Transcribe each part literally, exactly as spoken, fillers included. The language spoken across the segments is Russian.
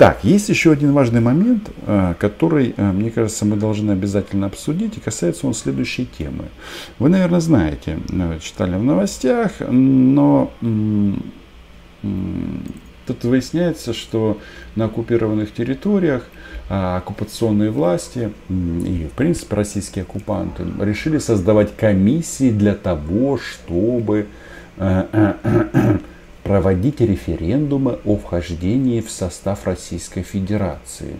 Так, есть еще один важный момент, который, мне кажется, мы должны обязательно обсудить, и касается он следующей темы. Вы, наверное, знаете, читали в новостях, но тут выясняется, что на оккупированных территориях оккупационные власти и, в принципе, российские оккупанты решили создавать комиссии для того, чтобы проводить референдумы о вхождении в состав Российской Федерации.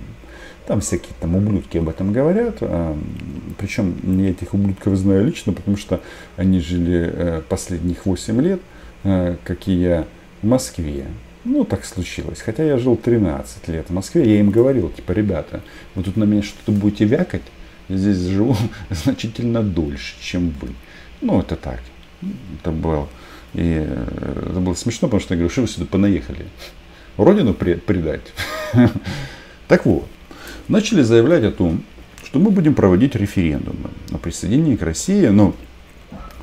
Там всякие там ублюдки об этом говорят. Причем я этих ублюдков знаю лично, потому что они жили последних восемь лет, как и я, в Москве. Ну, так случилось. Хотя я жил тринадцать лет в Москве. Я им говорил, типа, ребята, вы тут на меня что-то будете вякать. Я здесь живу значительно дольше, чем вы. Ну, это так. Это было... И это было смешно, потому что я говорю, что вы сюда понаехали? Родину предать? Так вот, начали заявлять о том, что мы будем проводить референдумы о присоединении к России. Но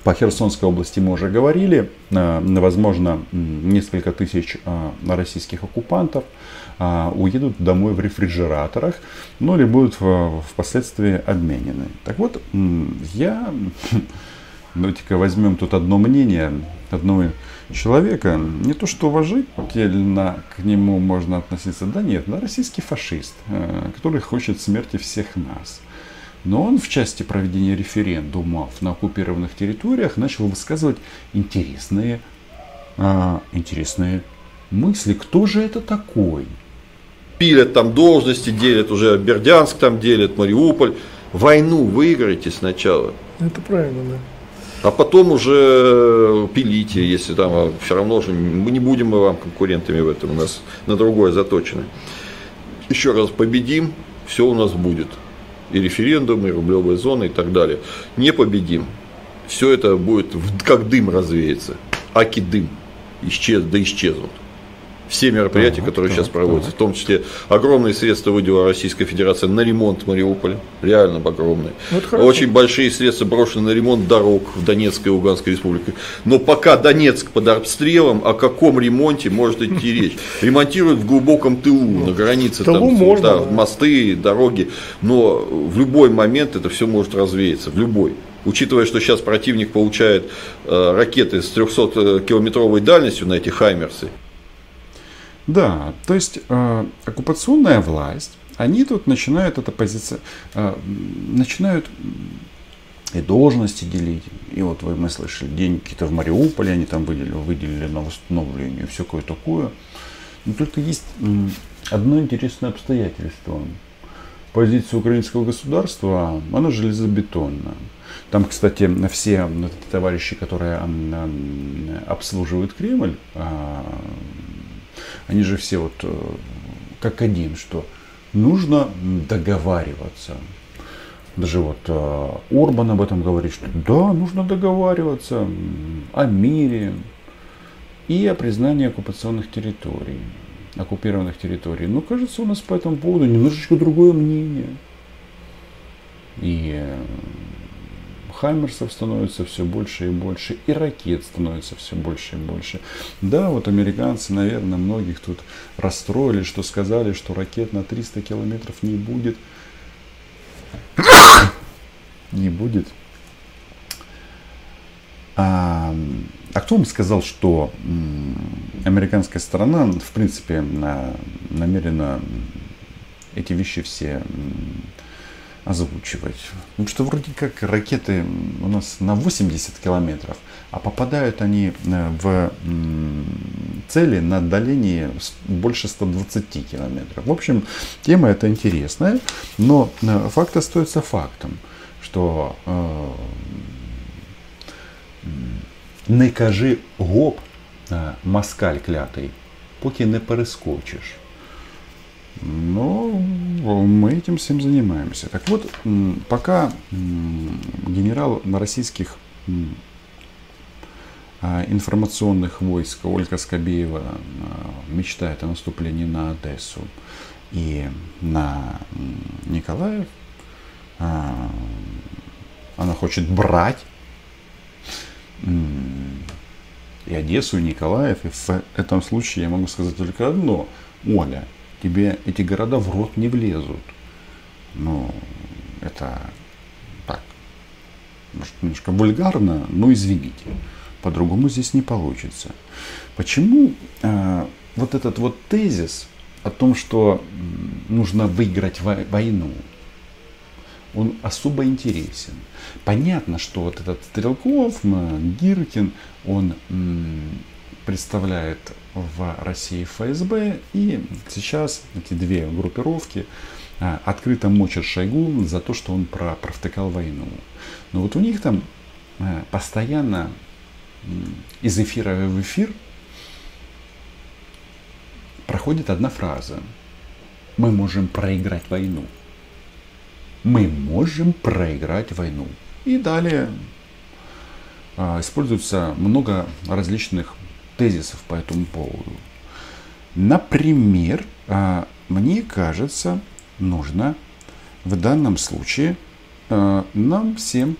по Херсонской области мы уже говорили. Возможно, несколько тысяч российских оккупантов уедут домой в рефрижераторах, ну или будут впоследствии обменены. Так вот, я... Давайте-ка возьмем тут одно мнение одного человека. Не то, что уважительно к нему можно относиться. Да нет, да, российский фашист, который хочет смерти всех нас. Но он в части проведения референдумов на оккупированных территориях начал высказывать интересные, а, интересные мысли. Кто же это такой? Пилят там должности, делят уже Бердянск, там делят Мариуполь. Войну выиграете сначала. Это правильно, да. А потом уже пилите, если там все равно же мы не будем мы вам конкурентами в этом, у нас на другое заточено. Еще раз победим, все у нас будет. И референдум, и рублевая зона, и так далее. Не победим, все это будет как дым развеется, аки дым, исчез, да исчезнут. Все мероприятия, ага, которые да, сейчас проводятся, да. В том числе огромные средства выделила Российская Федерация на ремонт Мариуполя, реально огромные. Вот очень большие средства брошены на ремонт дорог в Донецкой и Луганской республике. Но пока Донецк под обстрелом, о каком ремонте может идти речь? Ремонтируют в глубоком тылу, на границе, там, можно, да, да. мосты, дороги, но в любой момент это все может развеяться, в любой. Учитывая, что сейчас противник получает э, ракеты с трехсоткилометровой дальностью на эти «Хаймерсы». Да, то есть э, оккупационная власть, они тут начинают это позиция, э, начинают и должности делить. И вот вы, мы слышали, деньги какие-то в Мариуполе, они там выделили, выделили на восстановление и всякое такое. Но только есть одно интересное обстоятельство. Позиция украинского государства, она железобетонна. Там, кстати, все товарищи, которые обслуживают Кремль, они же все вот как один, что нужно договариваться. Даже вот Орбан об этом говорит, что да, нужно договариваться о мире и о признании оккупационных территорий, оккупированных территорий. Но кажется, у нас по этому поводу немножечко другое мнение. И «Хаймерсов» становится все больше и больше, и ракет становится все больше и больше. Да, вот американцы, наверное, многих тут расстроили, что сказали, что ракет на триста километров не будет. Не будет. А, а кто вам сказал, что американская сторона, в принципе, намерена эти вещи все... озвучивать. Потому что вроде как ракеты у нас на восемьдесят километров, а попадают они в цели на отдалении больше ста двадцати километров. В общем, тема эта интересная, но факт остается фактом, что не кажи гоп, москаль клятый, поки не перескочишь. Но мы этим всем занимаемся. Так вот, пока генерал российских информационных войск Ольга Скобеева мечтает о наступлении на Одессу и на Николаев, она хочет брать и Одессу, и Николаев. И в этом случае я могу сказать только одно. Оля, тебе эти города в рот не влезут. Ну, это так, может, немножко вульгарно, но извините, по-другому здесь не получится. Почему э, вот этот вот тезис о том, что нужно выиграть войну, он особо интересен. Понятно, что вот этот Стрелков, Гиркин, он представляет в России ФСБ, и сейчас эти две группировки открыто мочат Шойгу за то, что он провтыкал войну. Но вот у них там постоянно из эфира в эфир проходит одна фраза: мы можем проиграть войну. Мы можем проиграть войну. И далее а, используется много различных тезисов по этому поводу. Например, а, мне кажется, нужно в данном случае а, нам всем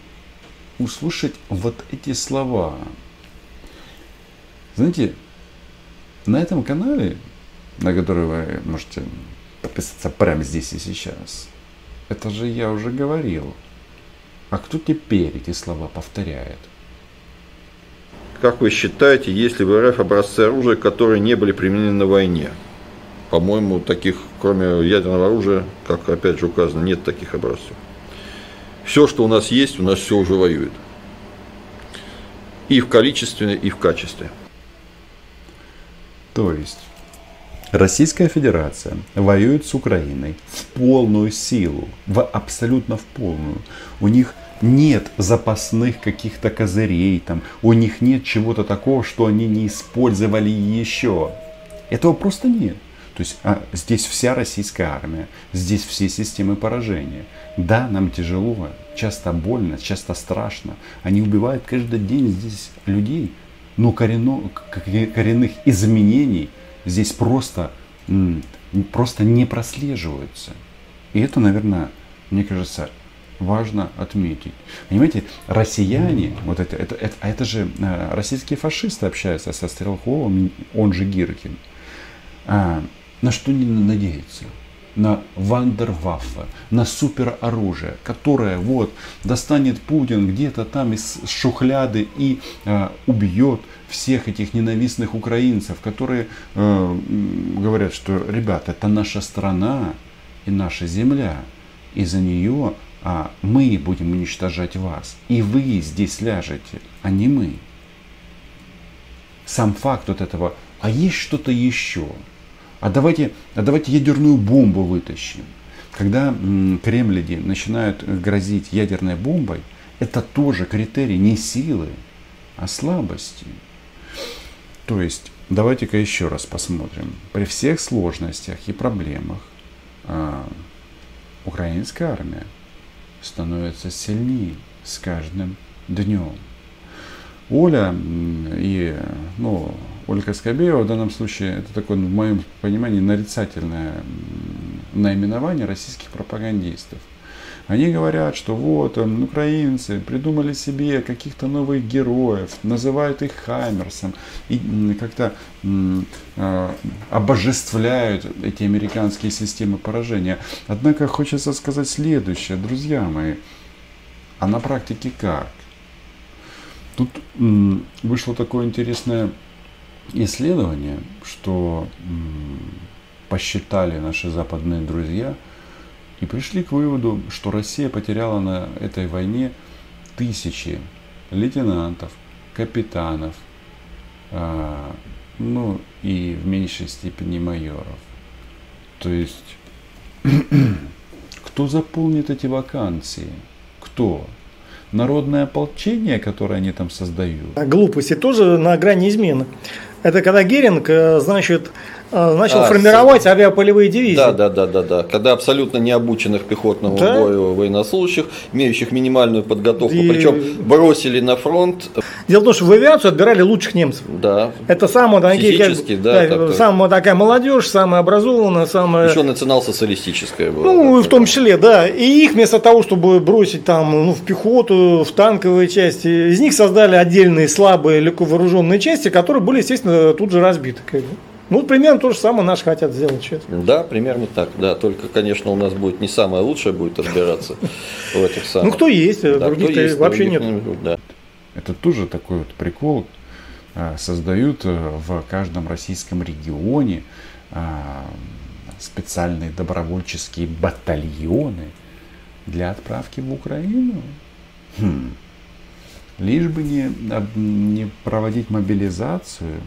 услышать вот эти слова. Знаете, на этом канале, на который вы можете подписаться прямо здесь и сейчас, это же я уже говорил. А кто теперь эти слова повторяет? Как вы считаете, есть ли в РФ образцы оружия, которые не были применены на войне? По-моему, таких, кроме ядерного оружия, как опять же указано, нет таких образцов. Все, что у нас есть, у нас все уже воюет. И в количестве, и в качестве. То есть Российская Федерация воюет с Украиной в полную силу, в абсолютно в полную. У них нет запасных каких-то козырей, там, у них нет чего-то такого, что они не использовали еще. Этого просто нет. То есть а, здесь вся российская армия, здесь все системы поражения. Да, нам тяжело, часто больно, часто страшно. Они убивают каждый день здесь людей, но корено, коренных изменений здесь просто, просто не прослеживаются. И это, наверное, мне кажется, важно отметить. Понимаете, россияне, вот это, это, это, это же российские фашисты общаются со Стрелковым, он же Гиркин. А, на что не надеяться? На вандерваффе, на супероружие, которое вот достанет Путин где-то там из шухляды и э, убьет всех этих ненавистных украинцев, которые э, говорят, что, ребята, это наша страна и наша земля, и за нее а, мы будем уничтожать вас, и вы здесь ляжете, а не мы. Сам факт вот этого, а есть что-то еще? А давайте, а давайте ядерную бомбу вытащим. Когда м, кремляди начинают грозить ядерной бомбой, это тоже критерий не силы, а слабости. То есть, давайте-ка еще раз посмотрим. При всех сложностях и проблемах а, украинская армия становится сильнее с каждым днем. Оля и, ну, Ольга Скобеева в данном случае, это такое, в моем понимании, нарицательное наименование российских пропагандистов. Они говорят, что вот украинцы придумали себе каких-то новых героев, называют их Хаймерсом и как-то э, обожествляют эти американские системы поражения. Однако хочется сказать следующее, друзья мои, а на практике как? Тут вышло такое интересное исследование, что посчитали наши западные друзья и пришли к выводу, что Россия потеряла на этой войне тысячи лейтенантов, капитанов, ну и в меньшей степени майоров. То есть, кто заполнит эти вакансии? Кто? Народное ополчение, которое они там создают. Глупости тоже на грани измены. Это когда Геринг, значит, начал а, формировать с... авиаполевые дивизии. Да, да, да, да, да. Когда абсолютно необученных пехотному да? бою военнослужащих, имеющих минимальную подготовку, и... причем бросили на фронт. Дело в том, что в авиацию отбирали лучших немцев. Да. Это самая, такие, да, да, самая такая молодежь, самая образованная, самая. Еще национал-социалистическая была. Ну, в том числе, да. И их вместо того, чтобы бросить там ну, в пехоту, в танковые части, из них создали отдельные слабые, легко вооруженные части, которые были, естественно, тут же разбиты. Ну, примерно то же самое наши хотят сделать сейчас. Да, примерно так, да. Только, конечно, у нас будет не самое лучшее будет разбираться в этих самых. Ну, кто есть, других-то вообще нет. Это тоже такой вот прикол. Создают в каждом российском регионе специальные добровольческие батальоны для отправки в Украину. Хм. Лишь бы не, не проводить мобилизацию.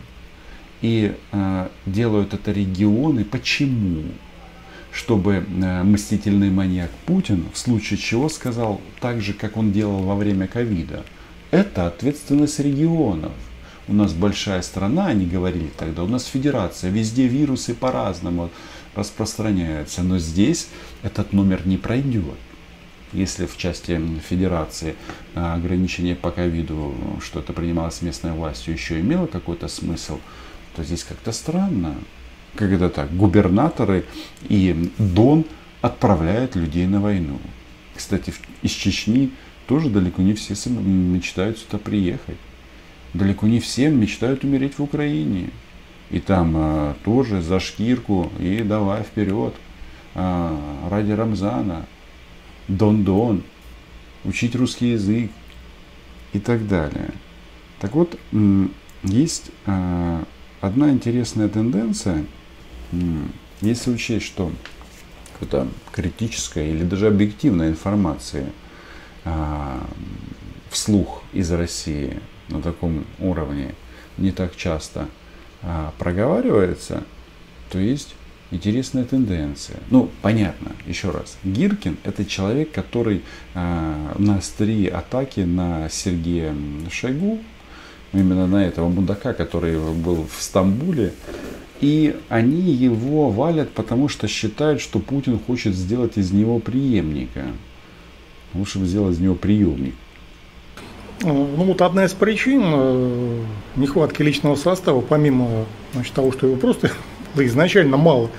И э, делают это регионы. Почему? Чтобы э, мстительный маньяк Путин, в случае чего, сказал так же, как он делал во время ковида. Это ответственность регионов. У нас большая страна, они говорили тогда, у нас федерация, везде вирусы по-разному распространяются. Но здесь этот номер не пройдет. Если в части федерации ограничение по ковиду, что это принималось местной властью, еще имело какой-то смысл, то здесь как-то странно, когда так губернаторы и Дон отправляют людей на войну. Кстати, из Чечни тоже далеко не все мечтают сюда приехать. Далеко не все мечтают умереть в Украине. И там а, тоже за шкирку и давай вперед. А, ради Рамзана. Дон-дон. Учить русский язык. И так далее. Так вот, есть... А, одна интересная тенденция, если учесть, что какая-то критическая или даже объективная информация а, вслух из России на таком уровне не так часто а, проговаривается, то есть интересная тенденция. Ну, понятно, еще раз, Гиркин – это человек, который а, на острие атаки на Сергея Шойгу, именно на этого мудака, который был в Стамбуле. И они его валят, потому что считают, что Путин хочет сделать из него преемника. Лучше бы сделать из него приемник. Ну вот одна из причин нехватки личного состава, помимо, значит, того, что его просто изначально мало,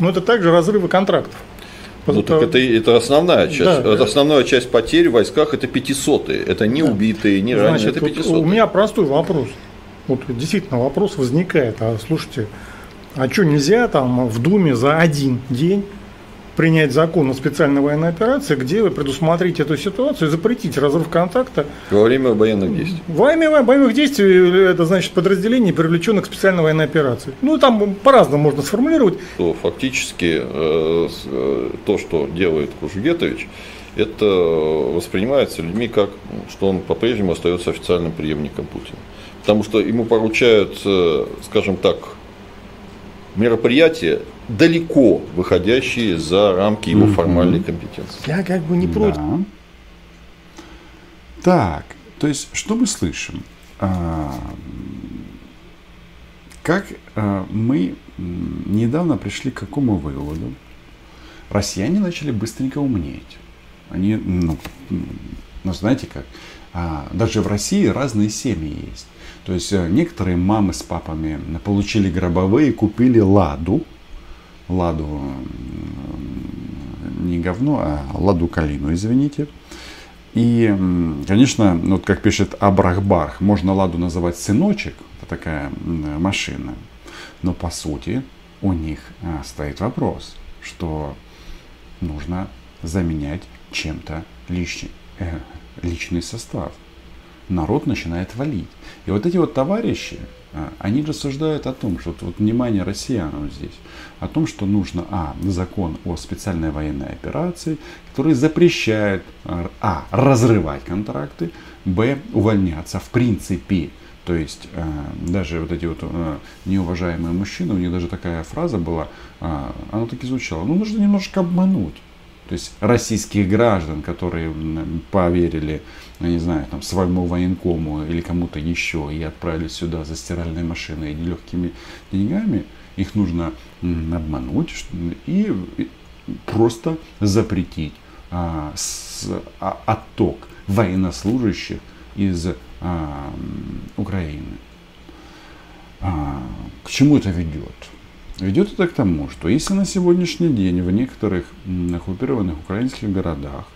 но это также разрывы контрактов. Ну, так это, это основная часть. Да, это основная часть потерь в войсках, это пятисотые. Это не убитые, не раненые, это пятисотые. У меня простой вопрос. Вот действительно вопрос возникает. А слушайте, а что нельзя там в Думе за один день принять закон о специальной военной операции, где вы предусмотрите эту ситуацию и запретить разрыв контакта во время военных действий? Во время боевых действий, это значит подразделение, привлеченных к специальной военной операции. Ну, там по-разному можно сформулировать. То, фактически то, что делает Кужугетович, это воспринимается людьми как, что он по-прежнему остается официальным преемником Путина. Потому что ему поручают, скажем так, мероприятия, далеко выходящие за рамки его формальной компетенции. Я как бы не против. Да. Так, то есть, что мы слышим? А, как а, мы недавно пришли к какому выводу? Россияне начали быстренько умнеть. Они, ну, ну знаете как, а, даже в России разные семьи есть. То есть, некоторые мамы с папами получили гробовые, купили «Ладу». «Ладу» не говно, а «Ладу Калину», извините. И, конечно, вот как пишет Абрахбарх, можно «Ладу» называть «сыночек», это такая машина. Но, по сути, у них стоит вопрос, что нужно заменять чем-то личный, э, личный состав. Народ начинает валить. И вот эти вот товарищи, они рассуждают о том, что вот внимание россиянам здесь, о том, что нужно, а, закон о специальной военной операции, который запрещает, а, разрывать контракты, б, увольняться в принципе. То есть, даже вот эти вот неуважаемые мужчины, у них даже такая фраза была, она так и звучала, ну, нужно немножко обмануть. То есть российских граждан, которые поверили, я не знаю, там, своему военкому или кому-то еще и отправились сюда за стиральной машиной и легкими деньгами, их нужно обмануть и просто запретить а, с, а, отток военнослужащих из а, Украины. А, к чему это ведет? Ведет это к тому, что если на сегодняшний день в некоторых оккупированных украинских городах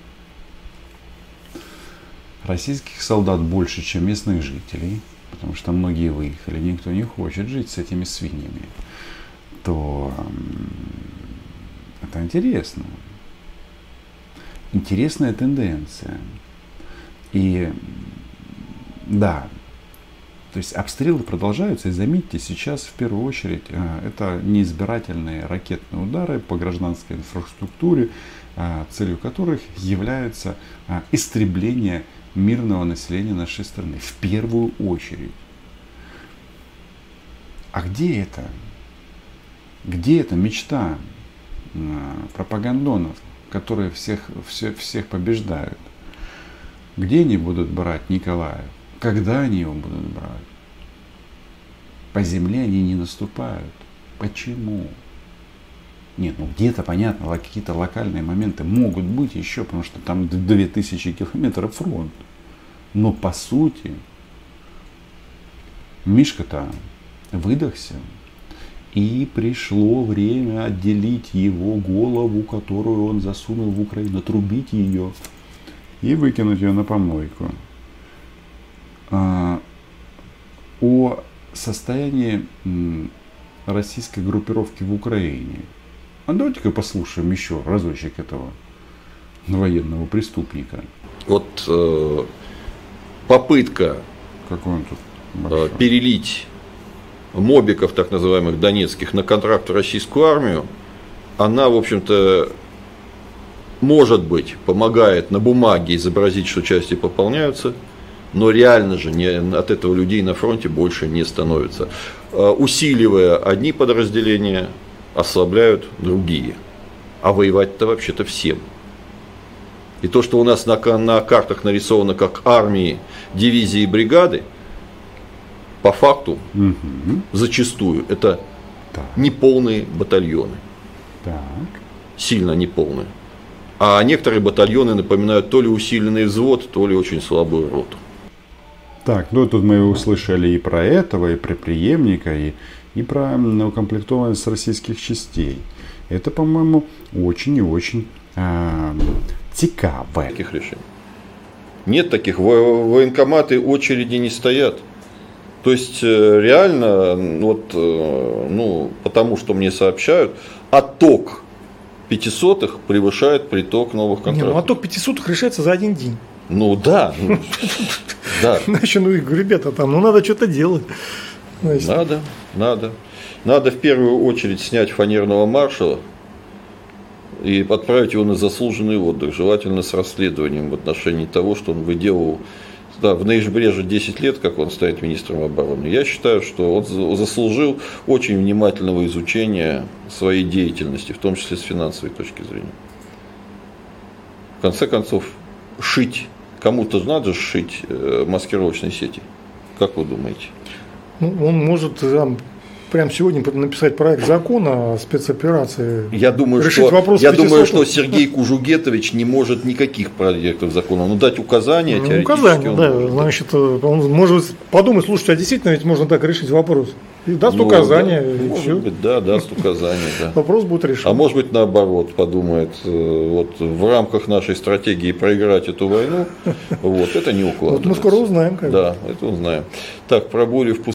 российских солдат больше, чем местных жителей, потому что многие выехали, никто не хочет жить с этими свиньями, то это интересно. Интересная тенденция. И да, то есть обстрелы продолжаются, и заметьте, сейчас в первую очередь это неизбирательные ракетные удары по гражданской инфраструктуре, целью которых является истребление мирного населения нашей страны. В первую очередь. А где это? Где эта мечта пропагандонов, которые всех, все, всех побеждают? Где они будут брать Николая? Когда они его будут брать? По земле они не наступают. Почему? Нет, ну где-то, понятно, какие-то локальные моменты могут быть еще, потому что там две тысячи километров фронт. Но по сути, Мишка-то выдохся. И пришло время отделить его голову, которую он засунул в Украину, отрубить ее и выкинуть ее на помойку. О состоянии российской группировки в Украине. А давайте-ка послушаем еще разочек этого военного преступника. Вот э, попытка э, перелить мобиков, так называемых донецких, на контракт в российскую армию, она, в общем-то, может быть, помогает на бумаге изобразить, что части пополняются, но реально же не, от этого людей на фронте больше не становится. Усиливая одни подразделения, ослабляют другие. А воевать-то вообще-то всем. И то, что у нас на, на картах нарисовано как армии, дивизии и бригады, по факту, угу. зачастую, это так. неполные батальоны. Так. Сильно неполные. А некоторые батальоны напоминают то ли усиленный взвод, то ли очень слабую роту. Так, ну тут мы услышали и про этого, и про преемника, и, и про укомплектованность российских частей. Это, по-моему, очень и очень э, цикаво. Таких решений. Нет таких. Военкоматы очереди не стоят. То есть реально, вот, ну, потому что мне сообщают, отток пятисотых превышает приток новых контрактов. Не, ну, отток пятисотых решается за один день. Ну да. Иначе, ну, ребята, там, ну надо что-то делать. Надо, надо. Надо в первую очередь снять фанерного маршала и отправить его на заслуженный отдых, желательно с расследованием в отношении того, что он выделывал. Да, в ноябре же десять лет, как он станет министром обороны. Я считаю, что он заслужил очень внимательного изучения своей деятельности, в том числе с финансовой точки зрения. В конце концов, шить. Кому-то надо шить маскировочные сети. Как вы думаете? Ну, он может там, прямо сегодня написать проект закона о спецоперации. Я думаю, решить что, я думаю, что Сергей Кужугетович не может никаких проектов закона. Ну, дать указания, ну, теоретически указания, он да, может. Значит, он может подумать, слушайте, а действительно ведь можно так решить вопрос. И даст ну, указания. Да, и может все. Быть, да, даст указания. Да. Вопрос будет решен. А может быть, наоборот, подумает, вот в рамках нашей стратегии проиграть эту войну, вот это не укладывается. Вот мы скоро узнаем. Как да, это узнаем. Так, про боли в пустыне.